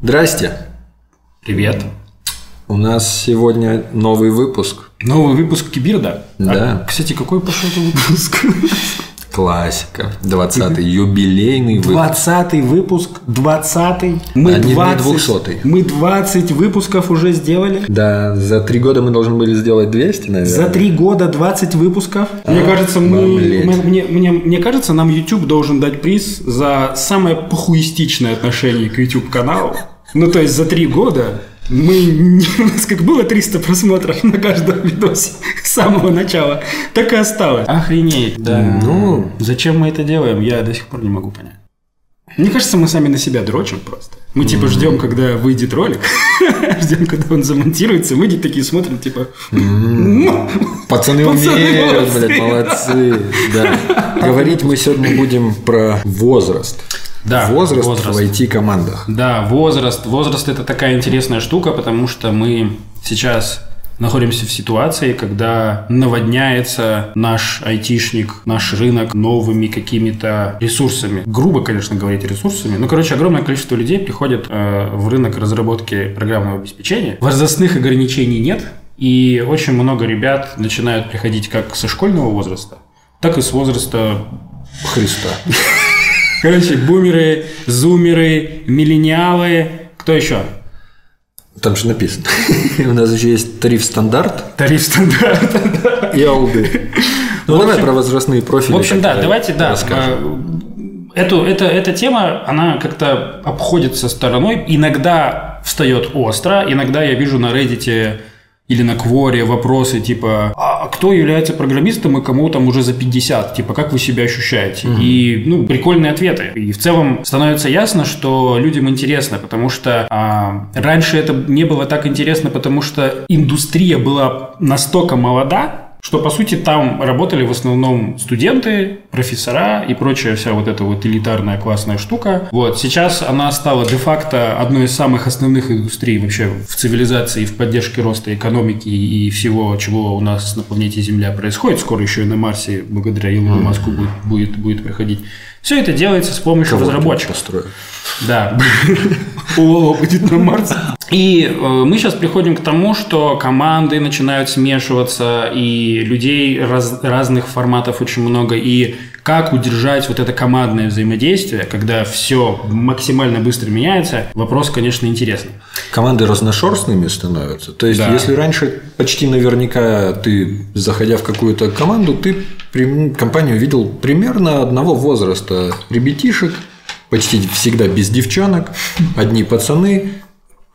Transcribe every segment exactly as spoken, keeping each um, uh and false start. Здрасте. Привет. У нас сегодня новый выпуск. Новый выпуск Кибирда? Да. А, кстати, какой пошел выпуск? Классика. двадцатый юбилейный выпуск. двадцатый выпуск, двадцатый. Мы а двадцать, мы двадцать выпусков уже сделали. Да, за три года мы должны были сделать двести, наверное. За три года двадцать выпусков. А, мне кажется, мы, мы, мне, мне, мне кажется, нам YouTube должен дать приз за самое похуистичное отношение к YouTube каналу. Ну, то есть за три года мы, у нас как было триста просмотров на каждом видосе с самого начала, так и осталось. Охренеть, да. Ну, зачем мы это делаем, я до сих пор не могу понять. Мне кажется, мы сами на себя дрочим просто. Мы типа mm-hmm. ждем, когда выйдет ролик, ждем, когда он замонтируется, выйдет, такие смотрим, типа... Пацаны умеют, блядь, молодцы. Говорить мы сегодня будем про возраст. Да, возраст, возраст в ай ти-командах. Да, возраст. Возраст – это такая интересная штука, потому что мы сейчас находимся в ситуации, когда наводняется наш айтишник, наш рынок новыми какими-то ресурсами. Грубо, конечно, говорить ресурсами. Ну, короче, огромное количество людей приходит э, в рынок разработки программного обеспечения. Возрастных ограничений нет, и очень много ребят начинают приходить как со школьного возраста, так и с возраста Христа. Короче, бумеры, зумеры, миллениалы, кто еще? Там же написано. У нас еще есть тариф стандарт. Тариф стандарт, да. И олды. Ну, давай про возрастные профили. В общем, да, давайте, да, эту, эта, эта тема, она как-то обходится стороной. Иногда встает остро, иногда я вижу на Reddit или на Quora вопросы типа: а кто является программистом и кому там уже за пятьдесят? Типа, как вы себя ощущаете? Mm-hmm. И, ну, прикольные ответы. И в целом становится ясно, что людям интересно, потому что а, раньше это не было так интересно, потому что индустрия была настолько молода, что, по сути, там работали в основном студенты, профессора и прочая вся вот эта вот элитарная классная штука. Вот. Сейчас она стала де-факто одной из самых основных индустрий вообще в цивилизации, в поддержке роста экономики и всего, чего у нас на планете Земля происходит. Скоро еще и на Марсе, благодаря Илону Маску, будет, будет, будет проходить. Все это делается с помощью кого разработчиков. Да. ООП будет на Марс. И мы сейчас приходим к тому, что команды начинают смешиваться, и людей раз, разных форматов очень много. И как удержать вот это командное взаимодействие, когда все максимально быстро меняется, вопрос, конечно, интересный. Команды разношерстными становятся. То есть, да, если раньше почти наверняка ты, заходя в какую-то команду, ты компанию видел примерно одного возраста ребятишек, почти всегда без девчонок, одни пацаны.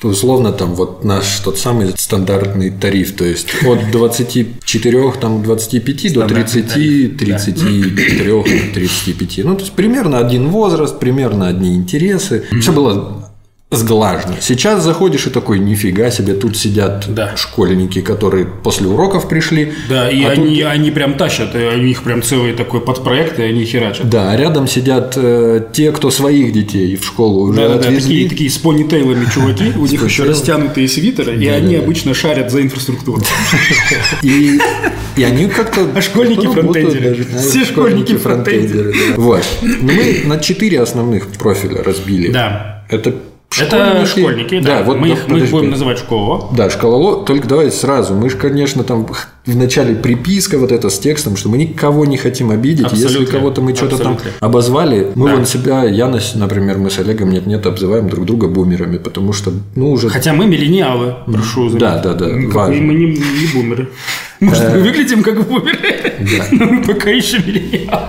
Условно, там вот наш тот самый стандартный тариф, то есть от двадцати четырёх, там, двадцати пяти до тридцати, тридцати трёх, тридцати пяти. Ну, то есть примерно один возраст, примерно одни интересы. Mm-hmm. Все было сглажено. Сейчас заходишь и такой: нифига себе, тут сидят, да, школьники, которые после уроков пришли. Да, и а они, тут... они прям тащат, у них прям целый такой подпроект, и они херачат. Да, а рядом сидят э, те, кто своих детей в школу уже, да, отвезли. Да, такие, такие с понитейлами чуваки, у них еще растянутые свитеры, и они обычно шарят за инфраструктуру. И они как-то... А школьники фронтендеры. Все школьники фронтендеры. Вот. Мы на четыре основных профиля разбили. Да. Это... Школьники. Это школьники, да, да, вот, мы, да, их, мы их будем называть школа. Да, школа. Только давай сразу, мы же, конечно, там в начале приписка вот это с текстом, что мы никого не хотим обидеть. Абсолютно. Если кого-то мы что-то там обозвали, мы, да, вон себя, я, например, мы с Олегом нет-нет обзываем друг друга бумерами, потому что, ну, уже... Хотя мы миллениалы, прошу заметить. Да, да, да, важно. Мы не, не бумеры. Может, мы выглядим как бумеры, но мы пока еще миллениалы.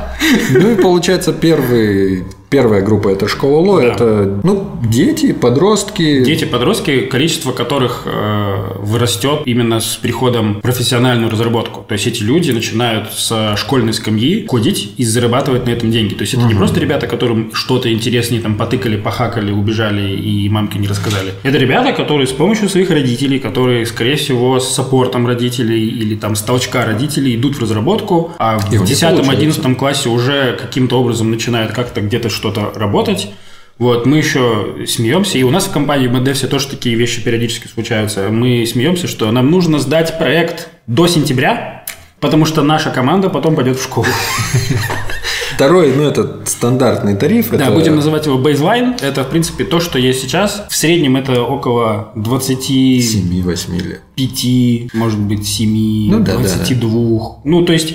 Ну и получается, первый... Первая группа – это школа, да, это, ну, дети, подростки. Дети, подростки, количество которых э, вырастет именно с приходом в профессиональную разработку. То есть эти люди начинают с школьной скамьи ходить и зарабатывать на этом деньги. То есть это угу. не просто ребята, которым что-то интереснее там потыкали, похакали, убежали и мамке не рассказали. Это ребята, которые с помощью своих родителей, которые, скорее всего, с саппортом родителей или там с толчка родителей идут в разработку, а и в десятом-одиннадцатом классе уже каким-то образом начинают как-то где-то что что-то работать. Вот, мы еще смеемся, и у нас в компании в Моддевсе тоже такие вещи периодически случаются. Мы смеемся, что нам нужно сдать проект до сентября, потому что наша команда потом пойдет в школу. Второй, ну, это стандартный тариф. Да, это... будем называть его бейзлайн. Это, в принципе, то, что есть сейчас. В среднем это около двадцати семи восьми лет. пяти, может быть, семи, ну, да, двадцати двух. Да, да. Ну, то есть...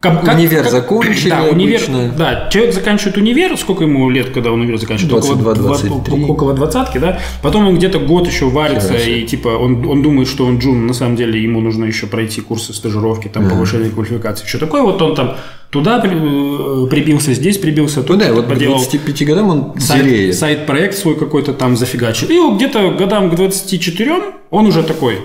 Как, как, универ как, закончили да, универ, обычно. Да, человек заканчивает универ, сколько ему лет, когда универ заканчивает? Около двадцатки, да? Потом он где-то год еще варится, хорошо. И типа он, он думает, что он джун, на самом деле ему нужно еще пройти курсы стажировки, там, ага. повышение квалификации, что такое. Вот он там туда прибился, здесь прибился. Ну да, вот к двадцати пяти годам он зреет. Сайт-проект свой какой-то там зафигачил. И вот где-то годам к двадцати четырем он уже такой...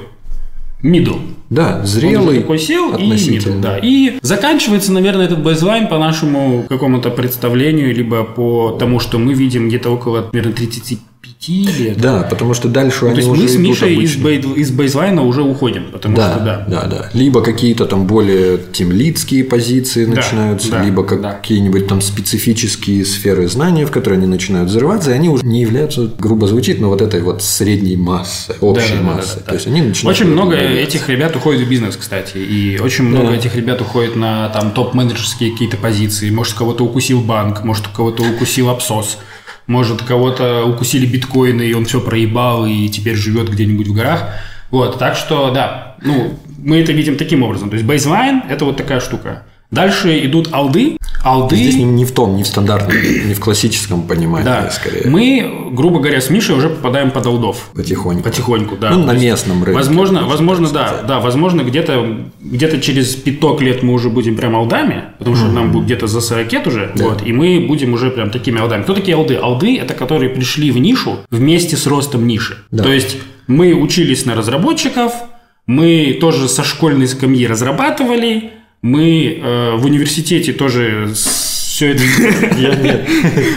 Мидл. Да, зрелый. Такой сел и мидл, да. И заканчивается, наверное, этот бейзлайн по нашему какому-то представлению, либо по тому, что мы видим, где-то около, наверное, тридцати пяти лет. Да, потому что дальше ну, они уже идут. То есть мы с Мишей из, бей, из бейзлайна уже уходим, потому да, что да. Да, да. Либо какие-то там более тимлидские позиции да, начинаются, да, либо как да. какие-нибудь там специфические сферы знания, в которые они начинают взрываться, и они уже не являются, грубо звучит, но вот этой вот средней массы, общей да, да, массы. Да, да, да, то есть да. они начинают. Очень много этих ребят уходит в бизнес, кстати, и очень много да. этих ребят уходит на там топ-менеджерские какие-то позиции. Может, кого-то укусил банк, может, кого-то укусил абсос. Может, кого-то укусили биткоины, и он все проебал, и теперь живет где-нибудь в горах. Вот, так что, да, ну, мы это видим таким образом. То есть, бейзлайн – это вот такая штука. Дальше идут алды. алды... Здесь не, не в том, не в стандартном, не в классическом понимании, да. скорее. Мы, грубо говоря, с Мишей уже попадаем под алдов. Потихоньку. Потихоньку, да. Ну, на местном рынке. Возможно, возможно да, да. Возможно, где-то, где-то через пяток лет мы уже будем прям алдами, потому что mm-hmm. нам будет где-то за сорок лет уже, да. вот, и мы будем уже прям такими алдами. Кто такие алды? Алды – это которые пришли в нишу вместе с ростом ниши. Да. То есть, мы учились на разработчиков, мы тоже со школьной скамьи разрабатывали, мы э, в университете тоже все это...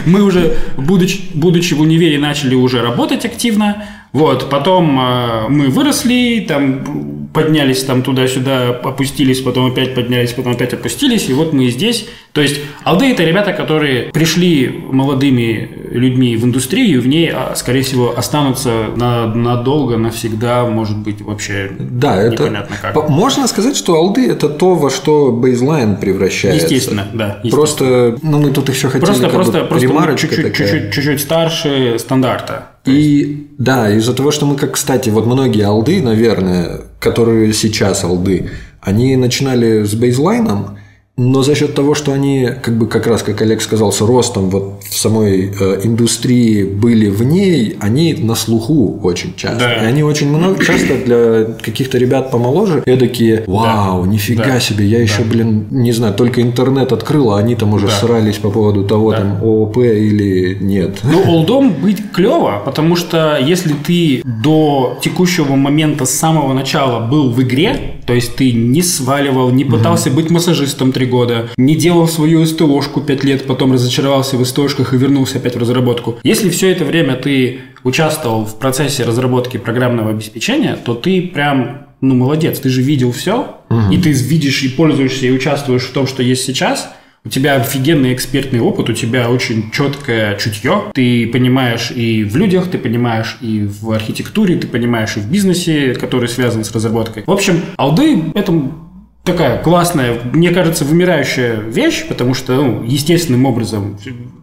Мы уже, будучи в универе, начали уже работать активно. Вот, потом мы выросли, там поднялись там туда-сюда, опустились, потом опять поднялись, потом опять опустились, и вот мы здесь. То есть алды – это ребята, которые пришли молодыми людьми в индустрию, в ней, скорее всего, останутся надолго, навсегда, может быть, вообще да, непонятно это... как. Можно сказать, что алды – это то, во что бейзлайн превращается. Естественно, да. Естественно. Просто, ну мы тут еще хотели просто, как просто, бы просто ремарочка чуть-чуть, такая. Чуть-чуть, чуть-чуть старше стандарта. И да, из-за того, что мы, как, кстати, вот многие алды, наверное, которые сейчас алды, они начинали с бейзлайном, но за счет того, что они, как бы как раз, как Олег сказал, с ростом вот в самой э, индустрии были в ней, они на слуху очень часто. Да. И они очень много, часто для каких-то ребят помоложе, эдакие, вау, да. нифига да. себе, я да. еще, блин, не знаю, только интернет открыл, а они там уже да. срались по поводу того, да. там, ООП или нет. Ну, олдом быть клево, потому что если ты до текущего момента с самого начала был в игре, то есть ты не сваливал, не пытался угу. быть массажистом, года, не делал свою СТОшку пять лет, потом разочаровался в СТОшках и вернулся опять в разработку. Если все это время ты участвовал в процессе разработки программного обеспечения, то ты прям, ну, молодец, ты же видел все, угу. и ты видишь и пользуешься, и участвуешь в том, что есть сейчас. У тебя офигенный экспертный опыт, у тебя очень четкое чутье. Ты понимаешь и в людях, ты понимаешь и в архитектуре, ты понимаешь и в бизнесе, который связан с разработкой. В общем, алды – это... такая классная, мне кажется, вымирающая вещь, потому что, ну, естественным образом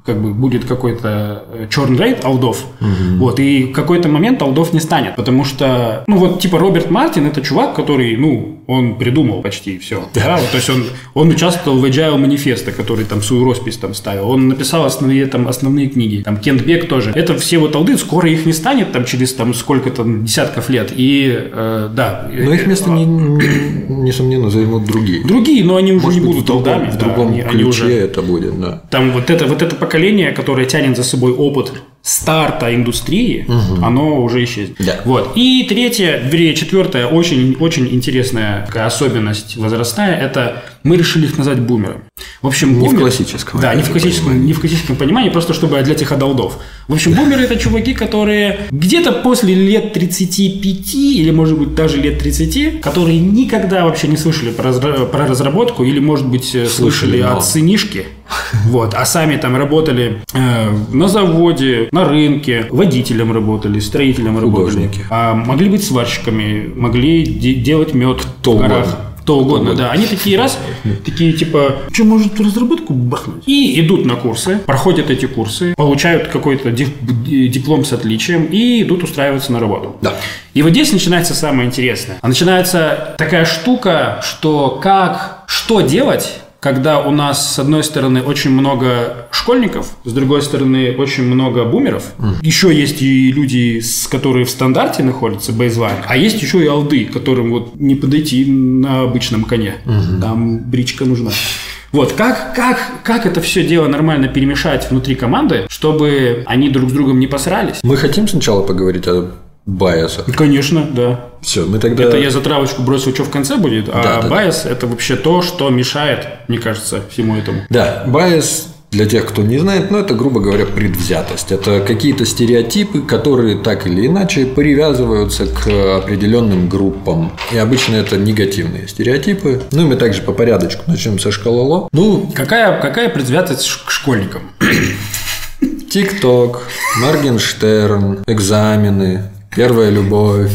как бы будет какой-то черный рейд алдов, угу. вот, и в какой-то момент алдов не станет, потому что, ну, вот, типа, Роберт Мартин – это чувак, который, ну, он придумал почти все, да, вот, то есть он, он участвовал в Agile манифеста, который там свою роспись там ставил, он написал основные, там, основные книги, там, Кент Бек тоже, это все вот алды, скоро их не станет, там, через, там, сколько-то десятков лет, и, э, да. Но их место, не, несомненно, займет. Вот другие. Другие, но они уже Может не быть, будут алдами. В другом, да, в другом они, ключе они уже... это будет, да. Там вот это, вот это поколение, которое тянет за собой опыт старта индустрии, угу. оно уже исчезнет. Да. Вот. И третья, вернее, четвертая, очень, очень интересная такая особенность возрастная, это мы решили их назвать бумерами. В общем, не бумер... в классическом. Да, не в классическом, понимании. не в классическом понимании, просто чтобы отдать их от алдов. В общем, да. бумеры – это чуваки, которые где-то после лет тридцати пяти или, может быть, даже лет тридцати, которые никогда вообще не слышали про, про разработку или, может быть, слышали, слышали от сынишки. Вот, а сами там работали э, на заводе, на рынке, водителем работали, строителем Художники. работали, а могли быть сварщиками, могли де- делать мед в горах. Кто угодно, да. Они такие раз, такие типа... Что, может, разработку бахнуть? И идут на курсы, проходят эти курсы, получают какой-то диплом с отличием и идут устраиваться на работу. Да. И вот здесь начинается самое интересное. Начинается такая штука, что как, что делать... Когда у нас, с одной стороны, очень много школьников, с другой стороны, очень много бумеров. Mm. Еще есть и люди, которые в стандарте находятся, бейзлайн, а есть еще и олды, которым вот не подойти на обычном коне. Mm-hmm. Там бричка нужна. Вот, как, как, как это все дело нормально перемешать внутри команды, чтобы они друг с другом не посрались? Мы хотим сначала поговорить о... Байоса. Конечно, да. Все, мы тогда... Это я за травочку бросил, что в конце будет, а да, да, байос да. – это вообще то, что мешает, мне кажется, всему этому. Да, байос, для тех, кто не знает, ну, это, грубо говоря, предвзятость. Это какие-то стереотипы, которые так или иначе привязываются к определенным группам. И обычно это негативные стереотипы. Ну, и мы также по порядочку начнем со школоло. Ну, какая, какая предвзятость к школьникам? ТикТок, Моргенштерн, экзамены... Первая любовь.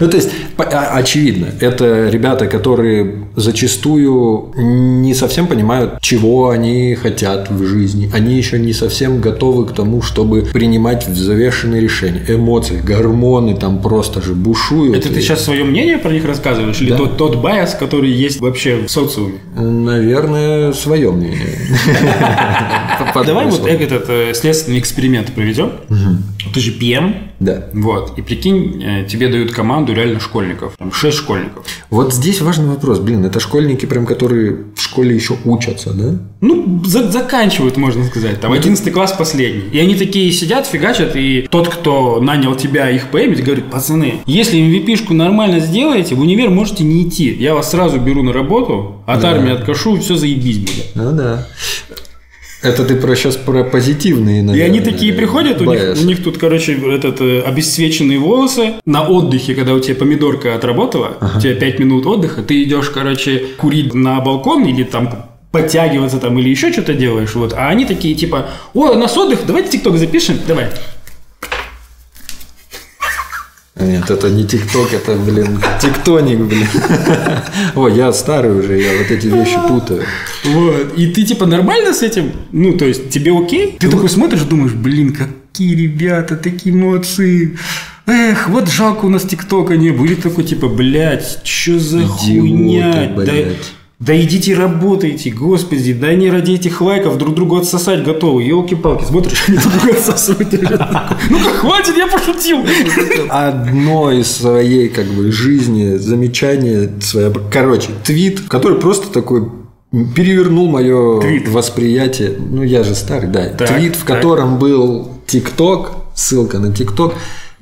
Ну, то есть, очевидно, это ребята, которые зачастую не совсем понимают, чего они хотят в жизни. Они еще не совсем готовы к тому, чтобы принимать взвешенные решения. Эмоции, гормоны там просто же бушуют. Это ты сейчас свое мнение про них рассказываешь? Или тот, тот байос, который есть вообще в социуме? Наверное, свое мнение. Давай вот этот следственный эксперимент проведем. Ты же пи эм. Да. Вот. И прикинь, тебе дают команду реально школьников. Там шесть школьников. Вот здесь важный вопрос. Блин, это школьники, прям которые в школе еще учатся, да? Ну, за- заканчивают, можно сказать. Там одиннадцатый класс последний. И они такие сидят, фигачат, и тот, кто нанял тебя их пэмить, говорит: пацаны, если эм ви пи-шку нормально сделаете, в универ можете не идти. Я вас сразу беру на работу, от да. армии откашу, все заебись будет. Ну да. Это ты про сейчас про позитивные, наверное. И они такие приходят, у них, у них тут, короче, этот, обесцвеченные волосы. На отдыхе, когда у тебя помидорка отработала, ага. у тебя пять минут отдыха, ты идешь, короче, курить на балкон или там подтягиваться там, или еще что-то делаешь. Вот. А они такие, типа, о, у нас отдых, давайте ТикТок запишем, давай. Нет, это не ТикТок, это, блин, тектоник, блин. Ой, я старый уже, я вот эти вещи путаю. Вот, и ты, типа, нормально с этим? Ну, то есть, тебе окей? Ты такой смотришь, думаешь, блин, какие ребята, такие молодцы. Эх, вот жалко у нас ТикТока не было. Или такой, типа, блядь, что за хуйня? Да идите работайте, господи, да не ради этих лайков друг другу отсосать готовы, елки-палки, смотришь, они друг друга отсосывают. Ну-ка, хватит, я пошутил. Одно из своей, как бы, жизни, замечание, своя... короче, твит, который просто такой перевернул мое твит. Восприятие, ну я же старый, да, так, твит, в так. котором был ТикТок, ссылка на ТикТок,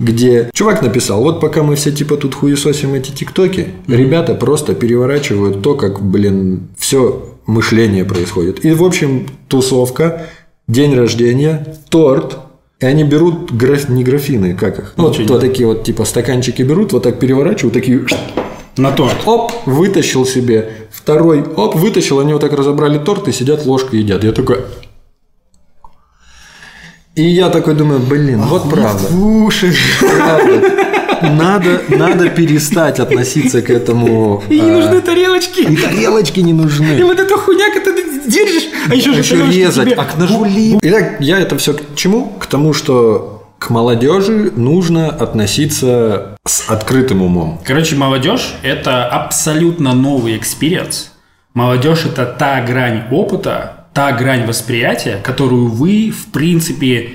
где чувак написал: вот пока мы все типа тут хуесосим эти тиктоки, mm-hmm. ребята просто переворачивают то, как, блин, все мышление происходит. И, в общем, тусовка, день рождения, торт. И они берут граф... не графины, как их? Ну, вот, вот такие вот типа стаканчики берут, вот так переворачивают, такие... На торт. Оп, вытащил себе. Второй, оп, вытащил, они вот так разобрали торт и сидят, ложкой едят. Я такой... И я такой думаю, блин, а вот правда. Слушай, надо, надо перестать относиться к этому. И не нужны тарелочки. И тарелочки не нужны. И вот эта хуйня, которую ты держишь, а еще же тарелочки резать, тебе... а к ножу ли... Итак, я это все к чему? К тому, что... К молодежи нужно относиться с открытым умом. Короче, молодежь – это абсолютно новый экспириенс. Молодежь – это та грань опыта, та грань восприятия, которую вы, в принципе,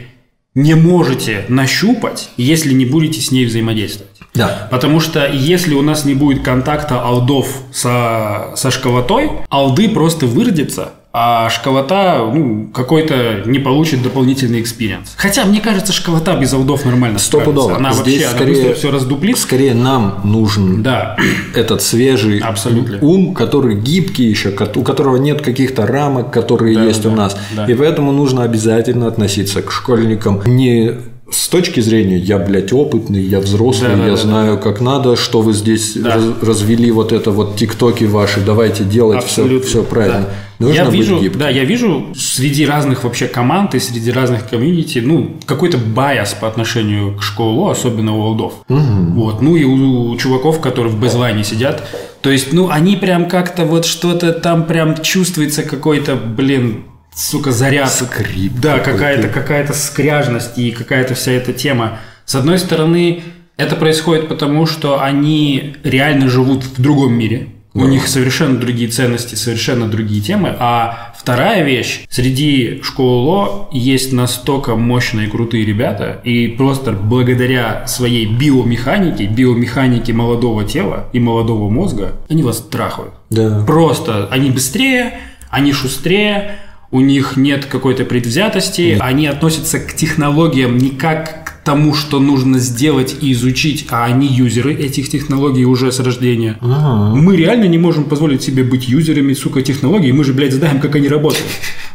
не можете нащупать, если не будете с ней взаимодействовать. Да. Потому что если у нас не будет контакта олдов со, со школотой, олды просто выродятся. А школота, ну, какой-то не получит дополнительный экспириенс. Хотя, мне кажется, школота без олдов нормально справится. Она здесь вообще, скорее, она все раздуплит. Скорее нам нужен да. этот свежий абсолютно. Ум, который гибкий еще, у которого нет каких-то рамок, которые да, есть да, у нас. Да. И поэтому нужно обязательно относиться к школьникам не с точки зрения «я, блядь, опытный, я взрослый, да, да, я да, знаю, да. как надо, что вы здесь да. раз, развели вот это вот тиктоки ваши, давайте делать все, все правильно». Да. Я вижу, да, я вижу среди разных вообще команд и среди разных комьюнити, ну, какой-то байос по отношению к школу, особенно у олдов. Угу. Вот. Ну и у, у чуваков, которые в бейзлайне сидят, То есть, ну, они прям как-то вот что-то там прям чувствуется какой-то, блин, сука, заряд. Скрип. Да, какой-то. какая-то какая-то скряжность и какая-то вся эта тема. С одной стороны, это происходит потому, что они реально живут в другом мире. Да. У них совершенно другие ценности, совершенно другие темы. А вторая вещь. Среди школы ЛО есть настолько мощные, крутые ребята. И просто благодаря своей биомеханике, биомеханике молодого тела и молодого мозга, они вас трахают. Да. Просто они быстрее, они шустрее, у них нет какой-то предвзятости. Да. Они относятся к технологиям не как к тому, что нужно сделать и изучить, а они юзеры этих технологий уже с рождения. А-а-а. Мы реально не можем позволить себе быть юзерами, сука, технологий, мы же, блядь, знаем, как они работают.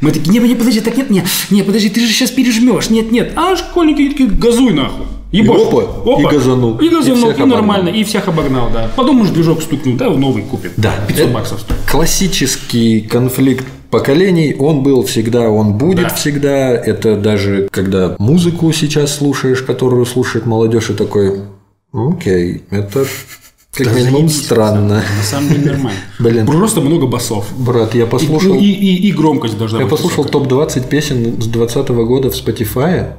Мы такие, не, не, подожди, так нет, нет, не, подожди, ты же сейчас пережмешь, нет, нет, а школьники такие, газуй нахуй. Ебаш. И опа, опа, и газанул. И газанул, и, и нормально, и всех обогнал, да. Потом уж движок стукнул, да, новый купит. Да. пятьсот баксов стоит. Классический конфликт поколений, он был всегда, он будет да. всегда. Это даже когда музыку сейчас слушаешь, которую слушает молодежь, и такой, окей, это как да минимум странно. На самом деле нормально. Блин. Просто много басов. Брат, я послушал... И, и, и громкость должна я быть. Я послушал топ двадцать песен с двадцатого года в Spotify.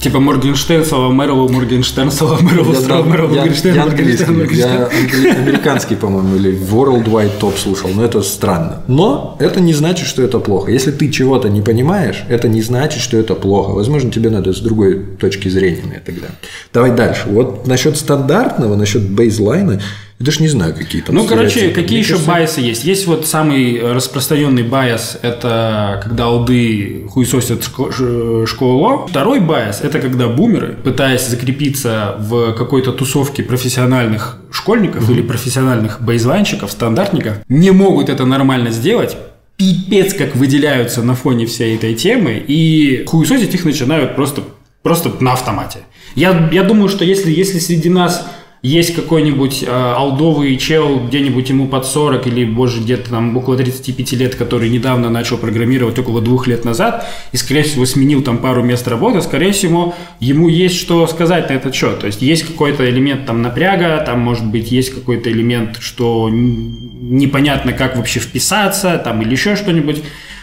Типа Моргенштерн, слова Мерова, Моргенштерн, слова Мерова, слова Мерова, Моргенштерн, Моргенштерн, Моргенштерн. Я американский, по-моему, или World Wide Top слушал, но это странно. Но это не значит, что это плохо. Если ты чего-то не понимаешь, это не значит, что это плохо. Возможно, тебе надо с другой точки зрения на это глянуть. Давай дальше. Вот насчет стандартного, насчет бейзлайна, я даже не знаю, какие там... Ну, короче, какие еще байсы есть? Есть вот самый распространенный байс, это когда олды хуесосят школу. Второй байс, это когда бумеры, пытаясь закрепиться в какой-то тусовке профессиональных школьников mm-hmm. или профессиональных бейзлайнщиков, стандартников, не могут это нормально сделать. Пипец, как выделяются на фоне всей этой темы, и хуесосить их начинают просто, просто на автомате. Я, я думаю, что если, если среди нас... Есть какой-нибудь э, олдовый чел, где-нибудь ему под сорок или, боже, где-то там около тридцати пяти лет, который недавно начал программировать, около двух лет назад, и, скорее всего, сменил там пару мест работы, скорее всего, ему есть что сказать на этот счет. То есть, есть какой-то элемент там напряга, там, может быть, есть какой-то элемент, что непонятно, как вообще вписаться, там, или еще что-нибудь.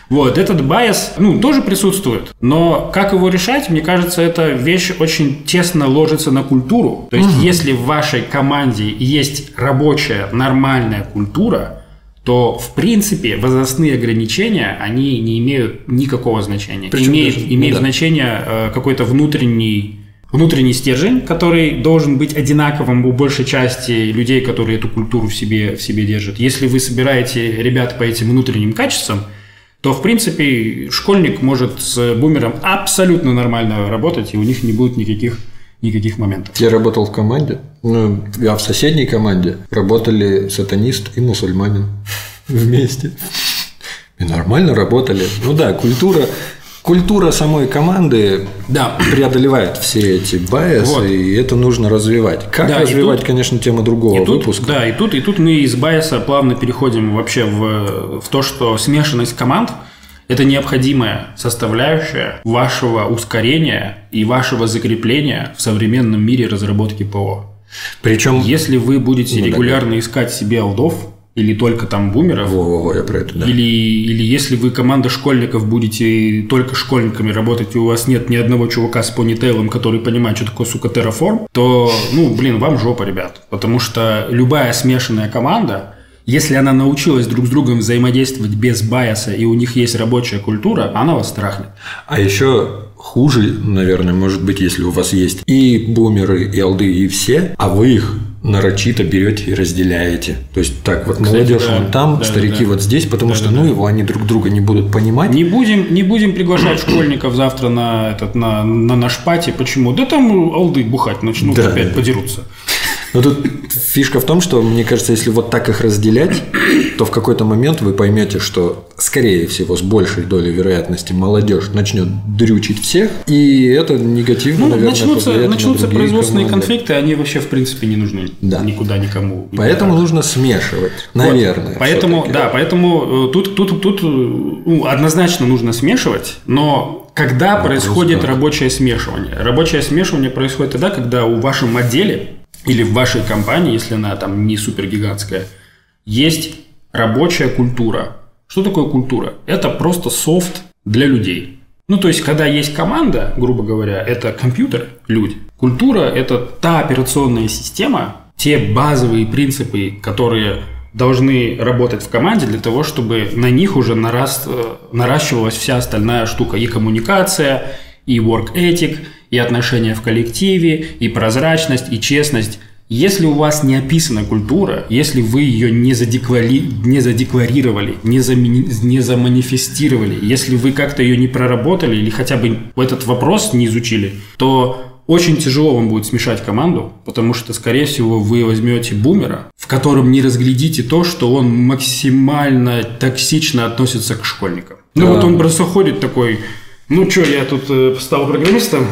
Вот, этот байс, ну, тоже присутствует, но как его решать, мне кажется, эта вещь очень тесно ложится на культуру. То есть, угу. если в вашей команде есть рабочая, нормальная культура, то, в принципе, возрастные ограничения, они не имеют никакого значения. Причем имеет даже, имеет ну, да. значение э, какой-то внутренний... Внутренний стержень, который должен быть одинаковым у большей части людей, которые эту культуру в себе, в себе держат. Если вы собираете ребят по этим внутренним качествам, то, в принципе, школьник может с бумером абсолютно нормально работать, и у них не будет никаких, никаких моментов. Я работал в команде, ну, я в соседней команде, работали сатанист и мусульманин вместе. И нормально работали. Ну да, культура... Культура самой команды да. преодолевает все эти байсы, вот. И это нужно развивать. Как да, развивать, тут, конечно, тема другого тут, выпуска. Да, и тут, и тут мы из байса плавно переходим вообще в, в то, что смешанность команд – это необходимая составляющая вашего ускорения и вашего закрепления в современном мире разработки ПО. Причем, если вы будете ну, регулярно да. искать себе олдов, или только там бумеров. Во-во-во, я про это, да. Или, или если вы команда школьников будете только школьниками работать, и у вас нет ни одного чувака с понитейлом, который понимает, что такое, сука, терраформ, то, ну, блин, вам жопа, ребят. Потому что любая смешанная команда, если она научилась друг с другом взаимодействовать без байса, и у них есть рабочая культура, она вас страхнет. А еще... Хуже, наверное, может быть, если у вас есть и бумеры, и олды, и все, а вы их нарочито берете и разделяете. То есть, так, вот кстати, молодежь да, вон там, да, старики да, вот здесь, потому да, что, да, ну, да. его они друг друга не будут понимать. Не будем, не будем приглашать школьников завтра на, этот, на, на наш пати. Почему? Да там олды бухать начнут да, опять да. подерутся. Но тут фишка в том, что, мне кажется, если вот так их разделять, то в какой-то момент вы поймете, что, скорее всего, с большей долей вероятности молодежь начнет дрючить всех, и это негативно, ну, наверное, начнутся, повлияет начнутся на другие производственные команды. Конфликты, они вообще, в принципе, не нужны да. никуда, никому. Поэтому нужно смешивать, наверное. Вот. Поэтому, все-таки. Да, поэтому тут, тут, тут ну, однозначно нужно смешивать, но... Когда ну, происходит просто. Рабочее смешивание? Рабочее смешивание происходит тогда, когда в вашем отделе или в вашей компании, если она там не супергигантская, есть рабочая культура. Что такое культура? Это просто софт для людей. Ну, то есть, когда есть команда, грубо говоря, это компьютер, люди. Культура – это та операционная система, те базовые принципы, которые должны работать в команде для того, чтобы на них уже нараст... наращивалась вся остальная штука. И коммуникация, и work ethic, и отношения в коллективе, и прозрачность, и честность. Если у вас не описана культура, если вы ее не, задеклари... не задекларировали, не, зам... не заманифестировали, если вы как-то ее не проработали или хотя бы этот вопрос не изучили, то очень тяжело вам будет смешать команду, потому что, скорее всего, вы возьмете бумера, в котором не разглядите то, что он максимально токсично относится к школьникам. Ну да. Вот он просто ходит такой, ну что, я тут э, стал программистом?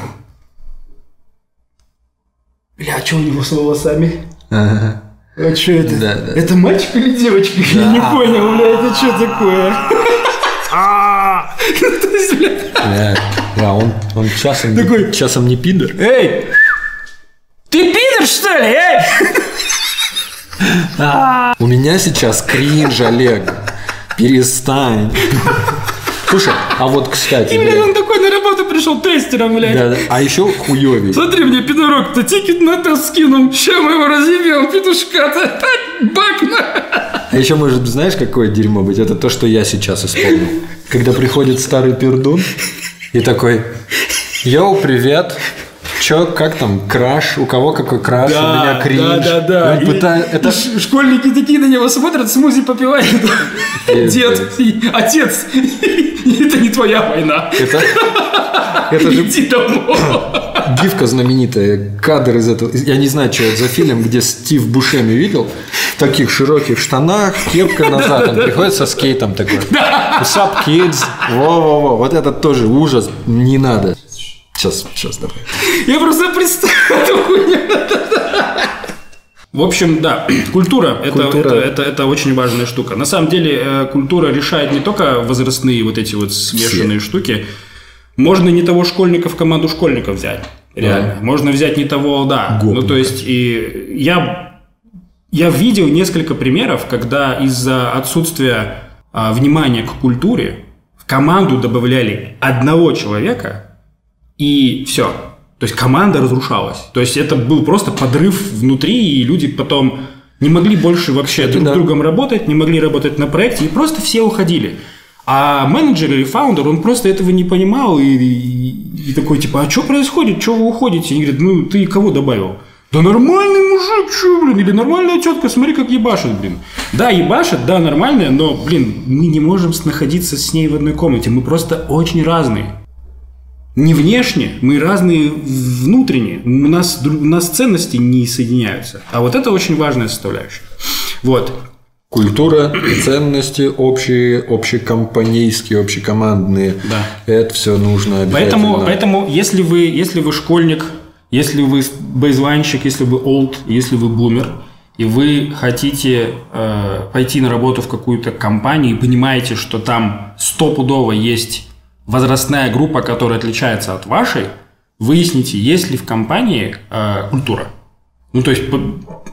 Бля, а что у него с волосами? Ага. А что это? Да, да. Это мальчик или девочка? Да. Я не понял, бля, это что такое? Бля, бля, он, он часом, такой, не, часом не пидор. Эй! Ты пидор, что ли? Эй! А, у меня сейчас кринж, Олег. Перестань. Слушай, а вот, кстати... И, блин, он такой на работу пришел тестером, блядь. Да, да. А еще хуёвее. Смотри, мне пидорок-то тикет на тест скинул. Ща мы его разъебем, петушка-то. Бакна. А еще, может, знаешь, какое дерьмо быть? Это то, что я сейчас исполнил. Когда приходит старый пердун и такой: «Йоу, привет! Чё, как там, краш? У кого какой краш? Да, у меня кринж». Да, да, да. И он пытает... и это... Школьники такие на него смотрят, смузи попивают. Дед, отец, это не твоя война. Это, это же... Иди домой. Гифка знаменитая, кадр из этого. Я не знаю, что это за фильм, где Стив Бушеми видел. В таких широких штанах, кепка назад. Он приходит со скейтом такой. Sup, kids. Во-во-во. Вот это тоже ужас. Не надо. Сейчас, сейчас, давай. Я просто представляю. В общем, да, культура, культура. Это, это, это, это очень важная штука. На самом деле, культура решает не только возрастные вот эти вот смешанные Все. штуки. Можно не того школьника в команду школьников взять. Реально. Да. Можно взять не того, да. Гопника. Ну, то есть, и я, я видел несколько примеров, когда из-за отсутствия а, внимания к культуре в команду добавляли одного человека. И все. То есть команда разрушалась. То есть это был просто подрыв внутри, и люди потом не могли больше вообще друг с другом работать, не могли работать на проекте, и просто все уходили. А менеджер или фаундер, он просто этого не понимал, и, и, и такой типа: «А что происходит? Чего вы уходите?» И говорит: «Ну ты кого добавил?» «Да нормальный мужик, что, блин, или нормальная тетка, смотри, как ебашит, блин». Да, ебашит, да, нормальная, но, блин, мы не можем находиться с ней в одной комнате, мы просто очень разные. Не внешне, мы разные внутренне, у нас, у нас ценности не соединяются. А вот это очень важная составляющая. Вот. Культура, ценности общие, общекомпанейские, общекомандные. Да. Это все нужно обязательно. Поэтому, поэтому если, вы, если вы школьник, если вы бейзлайнщик, если вы олд, если вы бумер, и вы хотите э, пойти на работу в какую-то компанию и понимаете, что там стопудово есть... возрастная группа, которая отличается от вашей, выясните, есть ли в компании э, культура. Ну, то есть,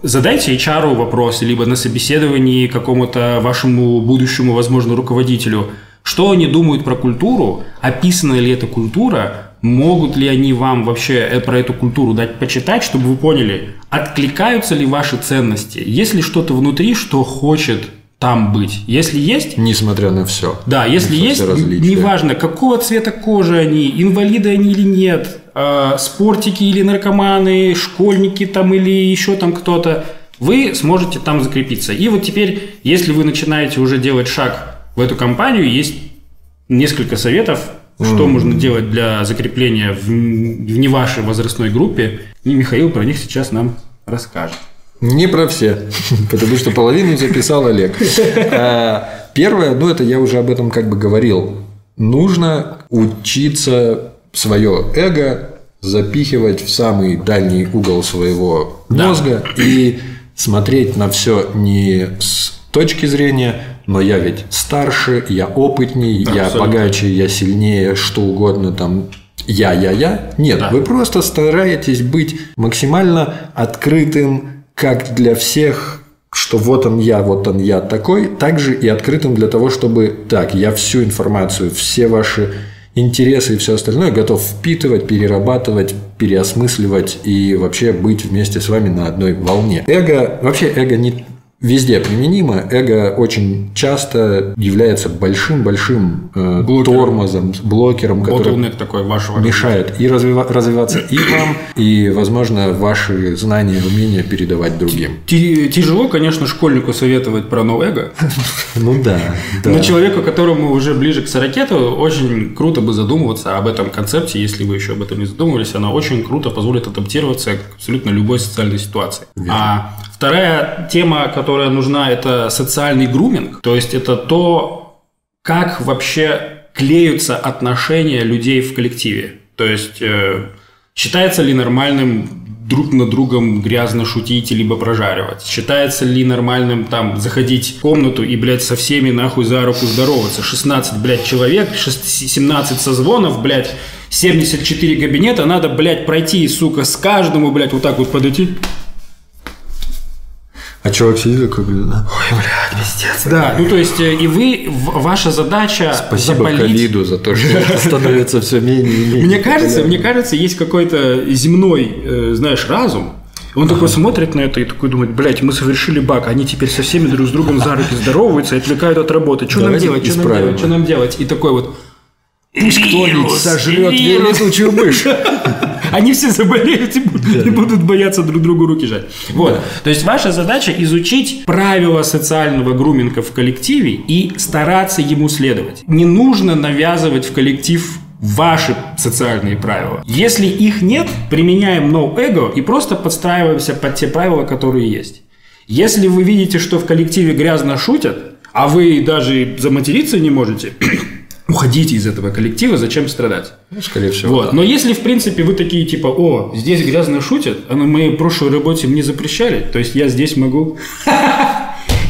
задайте эйч ар вопрос, либо на собеседовании какому-то вашему будущему, возможно, руководителю, что они думают про культуру, описана ли эта культура, могут ли они вам вообще про эту культуру дать почитать, чтобы вы поняли, откликаются ли ваши ценности, есть ли что-то внутри, что хочет там быть. Если есть... Несмотря на все. Да, если есть, неважно, какого цвета кожи они, инвалиды они или нет, э, спортики или наркоманы, школьники там или еще там кто-то, вы сможете там закрепиться. И вот теперь, если вы начинаете уже делать шаг в эту компанию, есть несколько советов, что mm-hmm. можно делать для закрепления в, в не вашей возрастной группе. И Михаил про них сейчас нам расскажет. Не про все, потому что половину записал Олег. Первое, ну это я уже об этом как бы говорил, нужно учиться свое эго запихивать в самый дальний угол своего мозга и смотреть на все не с точки зрения, но я ведь старше, я опытней, я богаче, я сильнее, что угодно там. Я-я-я. Нет, вы просто стараетесь быть максимально открытым, как для всех, что вот он я, вот он я такой, также и открытым для того, чтобы так, я всю информацию, все ваши интересы и все остальное готов впитывать, перерабатывать, переосмысливать и вообще быть вместе с вами на одной волне. Эго, вообще эго не везде применимо, эго очень часто является большим-большим э, блокером. тормозом, блокером, который такой мешает и развива- развиваться и вам, и, возможно, ваши знания, умения передавать другим. Тяжело, конечно, школьнику советовать про ноэго. Ну да. Но человеку, которому уже ближе к сороке, очень круто бы задумываться об этом концепте, если вы еще об этом не задумывались, она очень круто позволит адаптироваться к абсолютно любой социальной ситуации. А вторая тема, которая нужна, это социальный груминг. То есть это то, как вообще клеются отношения людей в коллективе. То есть э, считается ли нормальным друг на другом грязно шутить либо прожаривать? Считается ли нормальным там заходить в комнату и, блядь, со всеми нахуй за руку здороваться? шестнадцать, блядь, человек, семнадцать созвонов, блядь, семьдесят четыре кабинета. Надо, блядь, пройти, сука, с каждому, блядь, вот так вот подойти. А чувак сидит такой, блин, да? Ой, блядь, пиздец. Да, ну то есть, и вы, ваша задача Спасибо запалить... ковиду за то, что становится все менее и менее. Мне кажется, мне кажется, есть какой-то земной, знаешь, разум. Он ага. такой смотрит на это и такой думает, блядь, мы совершили баг, они теперь со всеми друг с другом за руки здороваются и отвлекают от работы. Что нам делать, что нам делать, что нам делать? И такой вот... Пусть кто-нибудь сожрет летучую мышь. Они все заболеют и будут, да. будут бояться друг другу руки жать. Вот. Да. То есть ваша задача изучить правила социального груминга в коллективе и стараться ему следовать. Не нужно навязывать в коллектив ваши социальные правила. Если их нет, применяем no ego и просто подстраиваемся под те правила, которые есть. Если вы видите, что в коллективе грязно шутят, а вы даже заматериться не можете... Уходите из этого коллектива, зачем страдать? Скорее всего. Вот. Да. Но если, в принципе, вы такие, типа, о, здесь грязно шутят, а на моей прошлой работе мне запрещали, то есть я здесь могу...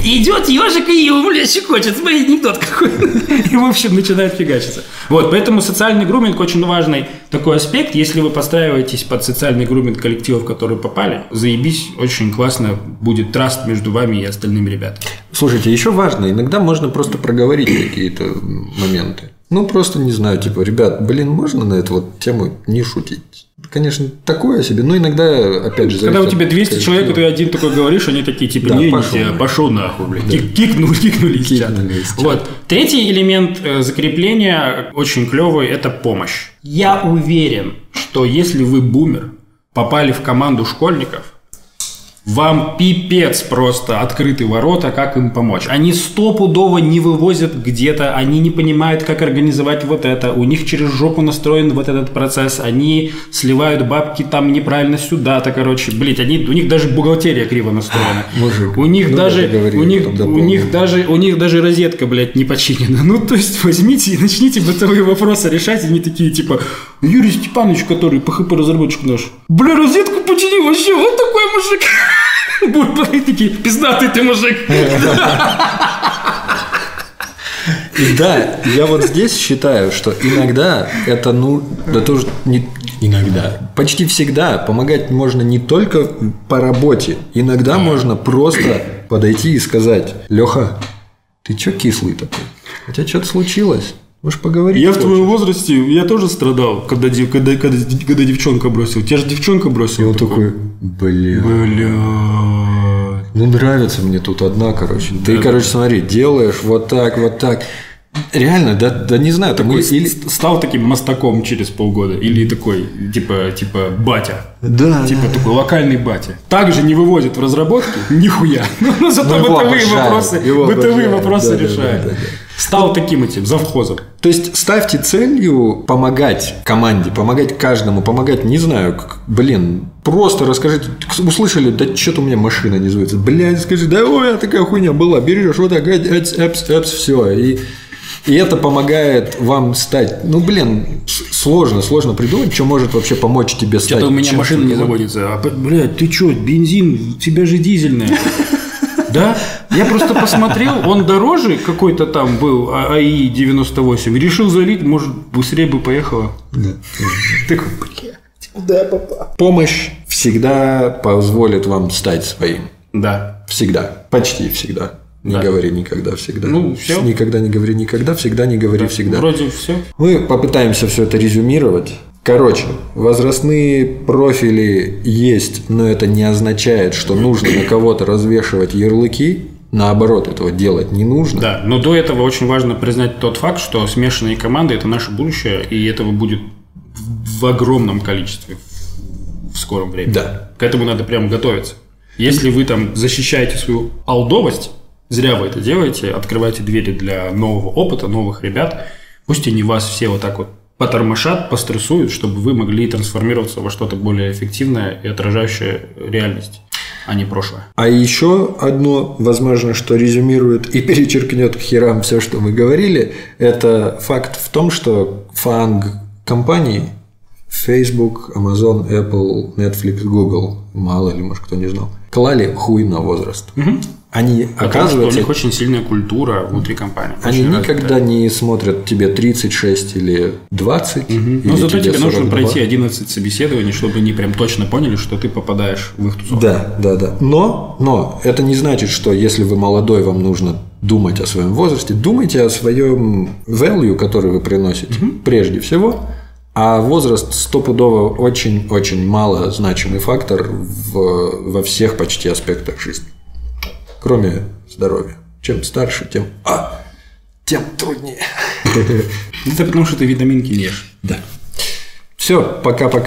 Идет ежик и его, бля, щекочет, смотри, анекдот какой-то. И, в общем, начинает фигачиться. Вот, поэтому социальный груминг очень важный такой аспект. Если вы подстраиваетесь под социальный груминг коллективов, которые попали, заебись, очень классно будет траст между вами и остальными ребятами. Слушайте, еще важно, иногда можно просто проговорить какие-то моменты. Ну, просто, не знаю, типа, ребят, блин, можно на эту вот тему не шутить? Конечно, такое себе, но иногда, опять же... Когда у тебя двести от... человек, и ты один такой говоришь, они такие, типа, да, не, пошел, не тебя, пошел нахуй, блядь, да. кикнули, кикнули, кикнули из чата. Вот. Третий элемент закрепления, очень клевый, это помощь. Я уверен, что если вы бумер, попали в команду школьников... Вам пипец просто открыты ворота, как им помочь. Они стопудово не вывозят где-то, они не понимают, как организовать вот это, у них через жопу настроен вот этот процесс, они сливают бабки там неправильно сюда-то, короче, блять, они, у них даже бухгалтерия криво настроена. Мужик, у них даже, говорил, у, них, у них даже, у них даже розетка, блять, не починена. Ну то есть возьмите и начните бытовые вопросы решать, они такие типа Юрий Степанович, который пэ ха пэ разработчик наш, бля, розетку почини вообще, вот такой мужик. Будут подходить такие, пиздатый ты мужик. Да, я вот здесь считаю, что иногда это, ну, да тоже не иногда, почти всегда помогать можно не только по работе, иногда можно просто подойти и сказать, Лёха, ты чё кислый такой? У тебя что-то случилось? Можешь поговорить. Я в твоем возрасте, я тоже страдал, когда, когда, когда, когда девчонка бросила. Тебя же девчонка бросила. Я вот такой, бля. Бля. Ну, нравится мне тут одна, короче. Да. Ты, короче, смотри, делаешь вот так, вот так. Реально, да, да не знаю. Такой, мы... или... Стал таким мастаком через полгода. Или такой, типа, типа батя. Да. Типа да. такой локальный батя. Также не вывозят в разработке, нихуя. Но зато бытовые вопросы, бытовые вопросы решают. Стал таким этим, завхозом. То есть, ставьте целью помогать команде, помогать каждому, помогать, не знаю, как, блин, просто расскажите, услышали, да что-то у меня машина не звонится, блядь, скажи, да ой, такая хуйня была, берешь вот так, эпс, эпс, эпс, все, и... И это помогает вам стать... Ну, блин, сложно, сложно придумать, что может вообще помочь тебе стать. Что-то у меня машина не заводится. А, блядь, ты что, бензин, у тебя же дизельная. Да? Я просто посмотрел, он дороже какой-то там был, а и девяносто восемь. Решил залить, может, быстрее бы поехала. Да. Такой, блядь, куда я попал? Помощь всегда позволит вам стать своим. Да. Всегда. Почти всегда. Не да. говори никогда, всегда. Ну, все. Никогда не говори никогда, всегда не говори да. всегда. Вроде все. Мы попытаемся все это резюмировать. Короче, возрастные профили есть, но это не означает, что нужно на кого-то развешивать ярлыки. Наоборот, этого делать не нужно. Да, но до этого очень важно признать тот факт, что смешанные команды – это наше будущее, и этого будет в огромном количестве в скором времени. Да. К этому надо прямо готовиться. Если вы там защищаете свою алдовость, зря вы это делаете, открываете двери для нового опыта, новых ребят, пусть они вас все вот так вот потормошат, пострессуют, чтобы вы могли трансформироваться во что-то более эффективное и отражающее реальность, а не прошлое. А еще одно, возможно, что резюмирует и перечеркнет к херам все, что мы говорили, это факт в том, что фанг-компании Facebook, Amazon, Apple, Netflix, Google, мало ли, может, кто не знал, клали хуй на возраст. Угу. Они, оказывается, что у них очень сильная культура внутри компании. Они никогда развитая. Не смотрят тебе тридцать шесть или двадцать. Угу. Или но зато тебе, тебе нужно пройти одиннадцать собеседований, чтобы они прям точно поняли, что ты попадаешь в их тусовку. Да, да, да. Но, но это не значит, что если вы молодой, вам нужно думать о своем возрасте. Думайте о своем value, который вы приносите, угу. прежде всего. А возраст стопудово очень-очень мало значимый фактор в, во всех почти аспектах жизни. Кроме здоровья. Чем старше, тем, а, тем труднее. Это потому, что ты витаминки ешь. Да. Все, пока-пока.